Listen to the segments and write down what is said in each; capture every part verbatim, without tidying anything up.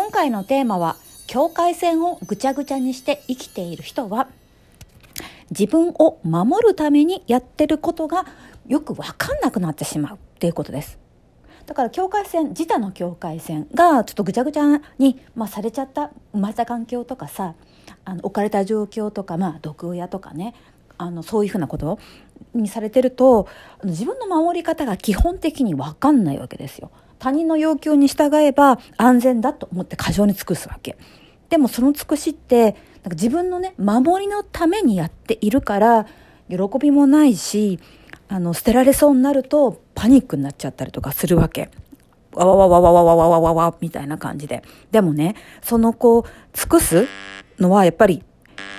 今回のテーマは、境界線をぐちゃぐちゃにして生きている人は自分を守るためにやってることがよく分かんなくなってしまうっていうことです。だから境界線、自他の境界線がちょっとぐちゃぐちゃに、まあ、されちゃった生まれた環境とかさ、あの置かれた状況とか、まあ、毒親とかね、あのそういうふうなことにされてると、自分の守り方が基本的に分かんないわけですよ。他人の要求に従えば安全だと思って過剰に尽くすわけ。でもその尽くしってなんか自分のね、守りのためにやっているから喜びもないし、あの捨てられそうになるとパニックになっちゃったりとかするわけ。わわわわわわわわわわみたいな感じで。でもね、そのこう尽くすのはやっぱり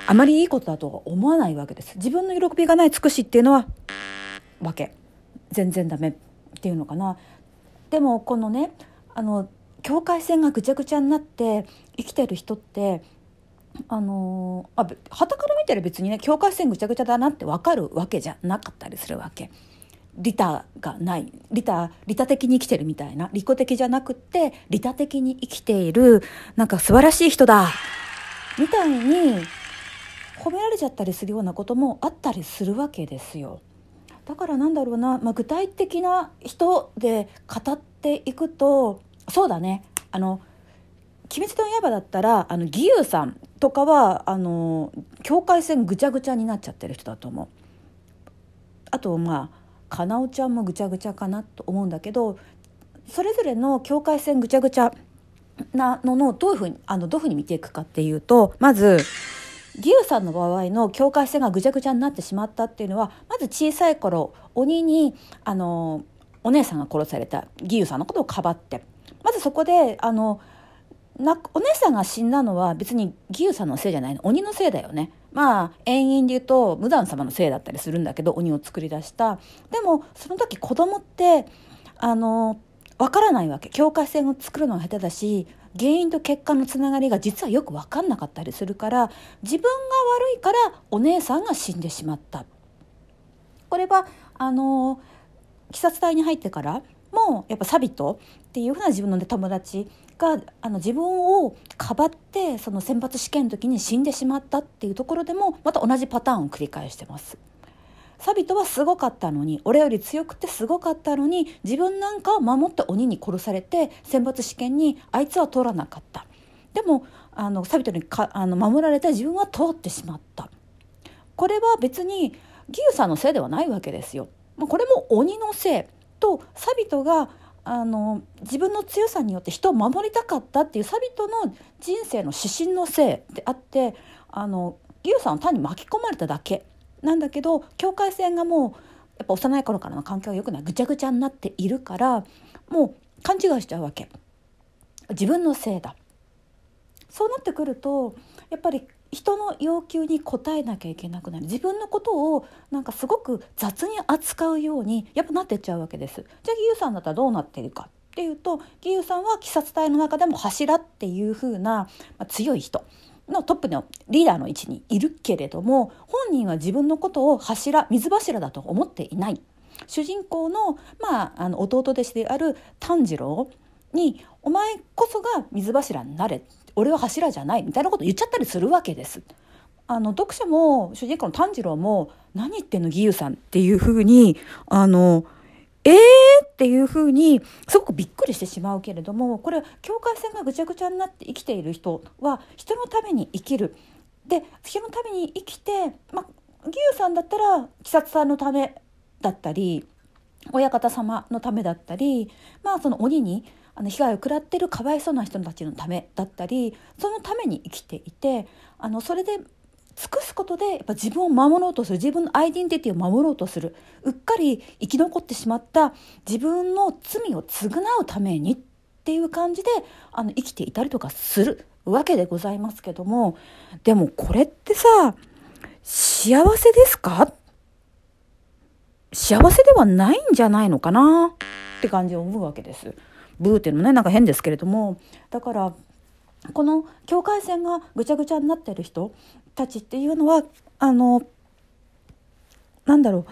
あまりいいことだとは思わないわけです。自分の喜びがない尽くしっていうのはわけ全然ダメっていうのかな。でもこのね、あの境界線がぐちゃぐちゃになって生きてる人って、あのー、あ、傍から見てる別にね、境界線ぐちゃぐちゃだなって分かるわけじゃなかったりするわけ。利他がない、利他、利他的に生きてるみたいな、利己的じゃなくって利他的に生きている、なんか素晴らしい人だみたいに褒められちゃったりするようなこともあったりするわけですよ。だからなんだろうな、まあ、具体的な人で語っていくと、そうだね、あの鬼滅の刃だったら、あの義勇さんとかはあの境界線ぐちゃぐちゃになっちゃってる人だと思う。あとまあかなおちゃんもぐちゃぐちゃかなと思うんだけど、それぞれの境界線ぐちゃぐちゃなののどういうふうにあのどういうふうに見ていくかっていうと、まず義勇さんの場合の境界線がぐちゃぐちゃになってしまったっていうのは、まず小さい頃鬼にあのお姉さんが殺された義勇さんのことをかばって、まずそこであのなお姉さんが死んだのは別に義勇さんのせいじゃないの、鬼のせいだよね。まあ遠因で言うと無惨様のせいだったりするんだけど、鬼を作り出した。でもその時子供ってあの分からないわけ。境界線を作るのが下手だし、原因と結果のつながりが実はよく分かんなかったりするから、自分が悪いからお姉さんが死んでしまった。これはあの鬼殺隊に入ってからもうやっぱサビトっていうふうな自分の、ね、友達があの自分をかばって、その選抜試験の時に死んでしまったっていうところでもまた同じパターンを繰り返してます。サビトはすごかったのに、俺より強くてすごかったのに、自分なんかを守って鬼に殺されて選抜試験にあいつは通らなかった。でもあのサビトにかあの守られた自分は通ってしまった。これは別に義勇さんのせいではないわけですよ。これも鬼のせいと、サビトがあの自分の強さによって人を守りたかったっていうサビトの人生の指針のせいであって、あの義勇さんは単に巻き込まれただけなんだけど、境界線がもうやっぱ幼い頃からの環境が良くない、ぐちゃぐちゃになっているから、もう勘違いしちゃうわけ。自分のせいだ。そうなってくるとやっぱり人の要求に応えなきゃいけなくなる、自分のことをなんかすごく雑に扱うようにやっぱなってっちゃうわけです。じゃあ義勇さんだったらどうなっているかっていうと、義勇さんは鬼殺隊の中でも柱っていう風な、まあ、強い人のトップのリーダーの位置にいるけれども、本人は自分のことを柱、水柱だと思っていない。主人公の、まあ、あの弟弟子である炭治郎に、お前こそが水柱になれ、俺は柱じゃないみたいなこと言っちゃったりするわけです。あの読者も主人公の炭治郎も、何言ってんの義勇さんっていうふうに、あのえーっていうふうにすごくびっくりしてしまうけれども、これ境界線がぐちゃぐちゃになって生きている人は人のために生きる、で人のために生きて、まあ、義勇さんだったら鬼殺隊のためだったり親方様のためだったり、まあその鬼にあの被害を食らってるかわいそうな人たちのためだったり、そのために生きていて、あのそれで尽くすことでやっぱ自分を守ろうとする、自分のアイデンティティを守ろうとする、うっかり生き残ってしまった自分の罪を償うためにっていう感じであの生きていたりとかするわけでございますけども、でもこれってさ、幸せですか？幸せではないんじゃないのかなって感じを思うわけです。ブーっていうのもね、なんか変ですけれども、だからこの境界線がぐちゃぐちゃになっている人たちっていうのは、あのなんだろう、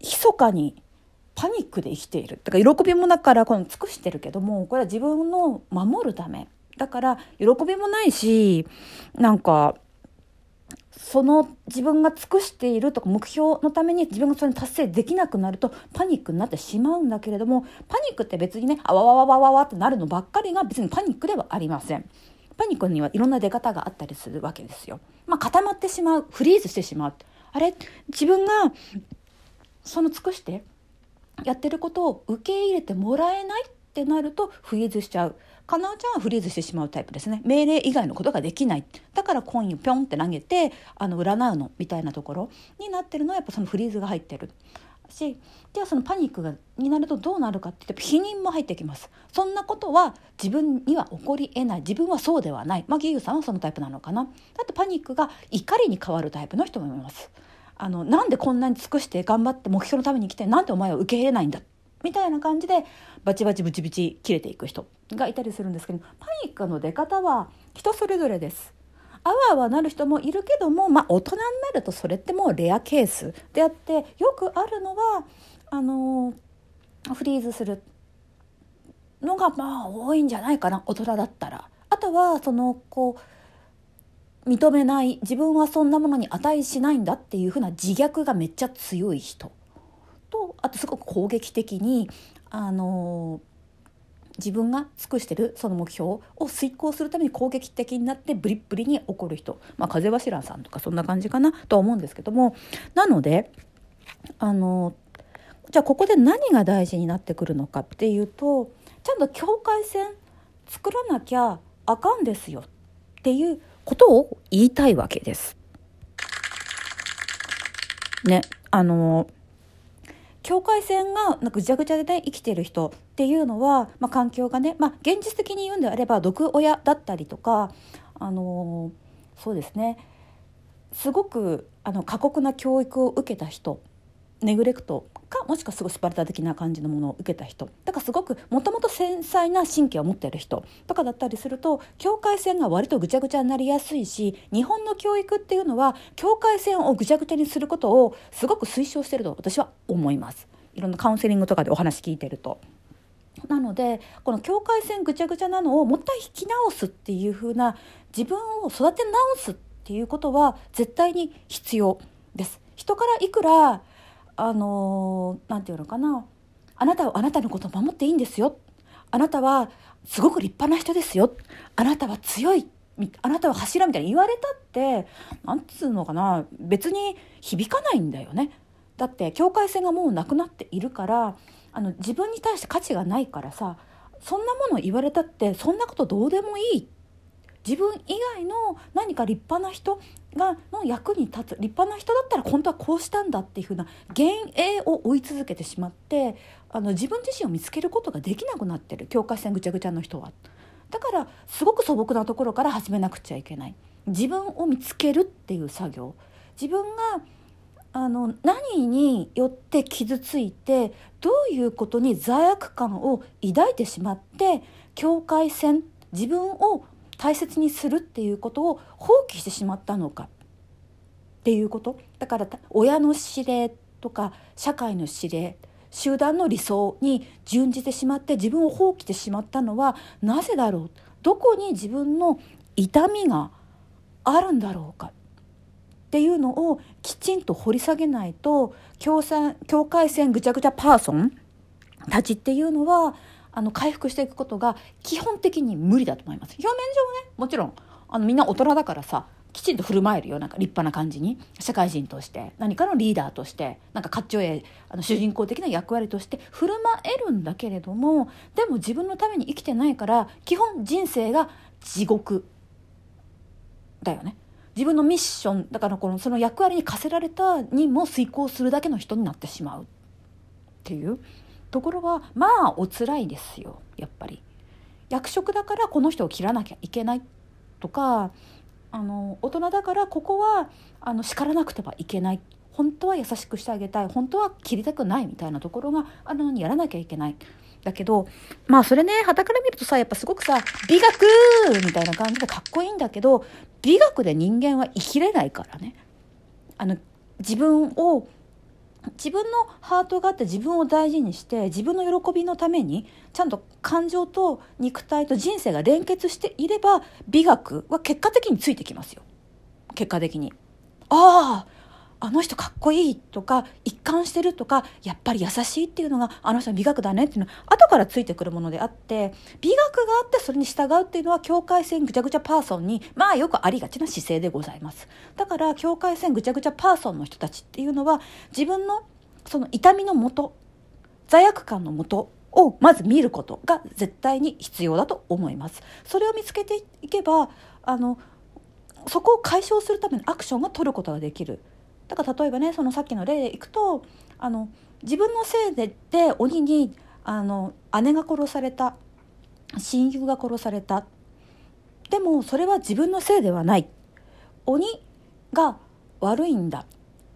密かにパニックで生きている。だから喜びもだからこの尽くしてるけども、これは自分を守るためだから喜びもないし、なんかその自分が尽くしているとか目標のために自分がそれに達成できなくなるとパニックになってしまうんだけれども、パニックって別にね、あわわわわわわってなるのばっかりが別にパニックではありません。パニックにはいろんな出方があったりするわけですよ。まあ、固まってしまう、フリーズしてしまう、あれ自分がその尽くしてやってることを受け入れてもらえないってなるとフリーズしちゃう。かなおちゃんはフリーズしてしまうタイプですね。命令以外のことができない。だからコインをピョンって投げてあの占うのみたいなところになってるのはやっぱそのフリーズが入ってるし、ではそのパニックがになるとどうなるかって言って否認も入ってきます。そんなことは自分には起こり得ない。自分はそうではない。まあギグさんはそのタイプなのかな。だってパニックが怒りに変わるタイプの人もいます。あのなんでこんなに尽くして頑張って目標のために来て、なんでお前を受け入れないんだみたいな感じでバチバチブチブチ切れていく人がいたりするんですけど、パニックの出方は人それぞれです。あわあわなる人もいるけども、まあ、大人になるとそれってもうレアケースであって、よくあるのはあのフリーズするのがまあ多いんじゃないかな、大人だったら。あとはそのこう認めない、自分はそんなものに値しないんだっていう風な自虐がめっちゃ強い人と、あとすごく攻撃的にあの自分が尽くしてるその目標を遂行するために攻撃的になってブリッブリに怒る人、まあ、風柱さんとかそんな感じかなとは思うんですけども、なのであのじゃあここで何が大事になってくるのかっていうと、ちゃんと境界線作らなきゃあかんですよっていうことを言いたいわけです。ね、あの境界線がなんかぐちゃぐちゃで、ね、生きている人っていうのは、まあ、環境がね、まあ、現実的に言うんであれば毒親だったりとか、あのそうですね、すごくあの過酷な教育を受けた人、ネグレクトかもしくはすごいスパルタ的な感じのものを受けた人だから、すごくもともと繊細な神経を持っている人とかだったりすると境界線が割とぐちゃぐちゃになりやすいし、日本の教育っていうのは境界線をぐちゃぐちゃにすることをすごく推奨していると私は思います。いろんなカウンセリングとかでお話聞いてると。なのでこの境界線ぐちゃぐちゃなのをもう一回引き直すっていう風な、自分を育て直すっていうことは絶対に必要です。人からいくらあのー、なんていうのかな、あなたはあなたのことを守っていいんですよ、あなたはすごく立派な人ですよ、あなたは強い、あなたは柱みたいに言われたって、なんつうのかな、別に響かないんだよね。だって境界線がもうなくなっているから、あの自分に対して価値がないからさ、そんなもの言われたってそんなことどうでもいい。自分以外の何か立派な人がの役に立つ、立派な人だったら本当はこうしたんだっていう風な幻影を追い続けてしまって、あの自分自身を見つけることができなくなってる、境界線ぐちゃぐちゃの人は。だからすごく素朴なところから始めなくちゃいけない。自分を見つけるっていう作業、自分があの何によって傷ついて、どういうことに罪悪感を抱いてしまって境界線、自分を大切にするっていうことを放棄してしまったのかっていうこと。だから親の指令とか社会の指令、集団の理想に準じてしまって自分を放棄してしまったのはなぜだろう、どこに自分の痛みがあるんだろうかっていうのをきちんと掘り下げないと、境界線ぐちゃぐちゃパーソンたちっていうのはあの回復していくことが基本的に無理だと思います。表面上ね、もちろんあのみんな大人だからさ、きちんと振る舞えるよ、なんか立派な感じに、社会人として何かのリーダーとして、なんかかっちょええあの主人公的な役割として振る舞えるんだけれども、でも自分のために生きてないから基本人生が地獄だよね。自分のミッションだから、このその役割に課せられた任務を遂行するだけの人になってしまうっていうところは、まあおつらいですよ。やっぱり役職だからこの人を切らなきゃいけないとか、あの大人だからここはあの叱らなくてはいけない、本当は優しくしてあげたい、本当は切りたくないみたいなところがあるのにやらなきゃいけない。だけどまあそれね、傍から見るとさ、やっぱすごくさ、美学みたいな感じでかっこいいんだけど、美学で人間は生きれないからね。あの自分を自分のハートがあって自分を大事にして自分の喜びのためにちゃんと感情と肉体と人生が連結していれば美学は結果的についてきますよ。結果的にあああの人かっこいいとか一貫してるとかやっぱり優しいっていうのがあの人の美学だねっていうのは後からついてくるものであって、美学があってそれに従うっていうのは境界線ぐちゃぐちゃパーソンにまあよくありがちな姿勢でございます。だから境界線ぐちゃぐちゃパーソンの人たちっていうのは自分のその痛みのもと、罪悪感のもとをまず見ることが絶対に必要だと思います。それを見つけていけばあのそこを解消するためのアクションを取ることができる。だから例えばね、そのさっきの例でいくとあの自分のせいで鬼にあの姉が殺された、親友が殺された、でもそれは自分のせいではない、鬼が悪いんだ。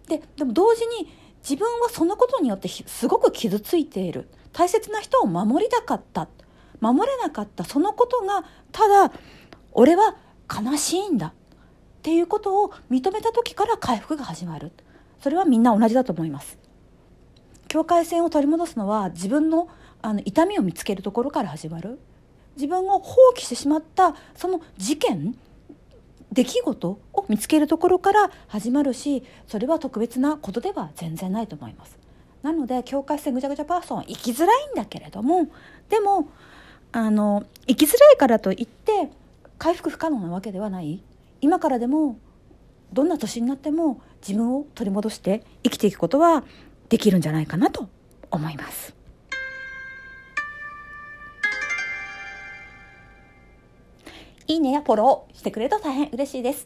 で, でも同時に自分はそのことによってすごく傷ついている、大切な人を守りたかった、守れなかった、そのことがただ俺は悲しいんだっていうことを認めた時から回復が始まる。それはみんな同じだと思います。境界線を取り戻すのは自分 の, あの痛みを見つけるところから始まる。自分を放棄してしまったその事件、出来事を見つけるところから始まるし、それは特別なことでは全然ないと思います。なので境界線ぐちゃぐちゃパーソンは生きづらいんだけれども、でもあの生きづらいからといって回復不可能なわけではない。今からでもどんな年になっても自分を取り戻して生きていくことはできるんじゃないかなと思います。いいねやフォローしてくれると大変嬉しいです。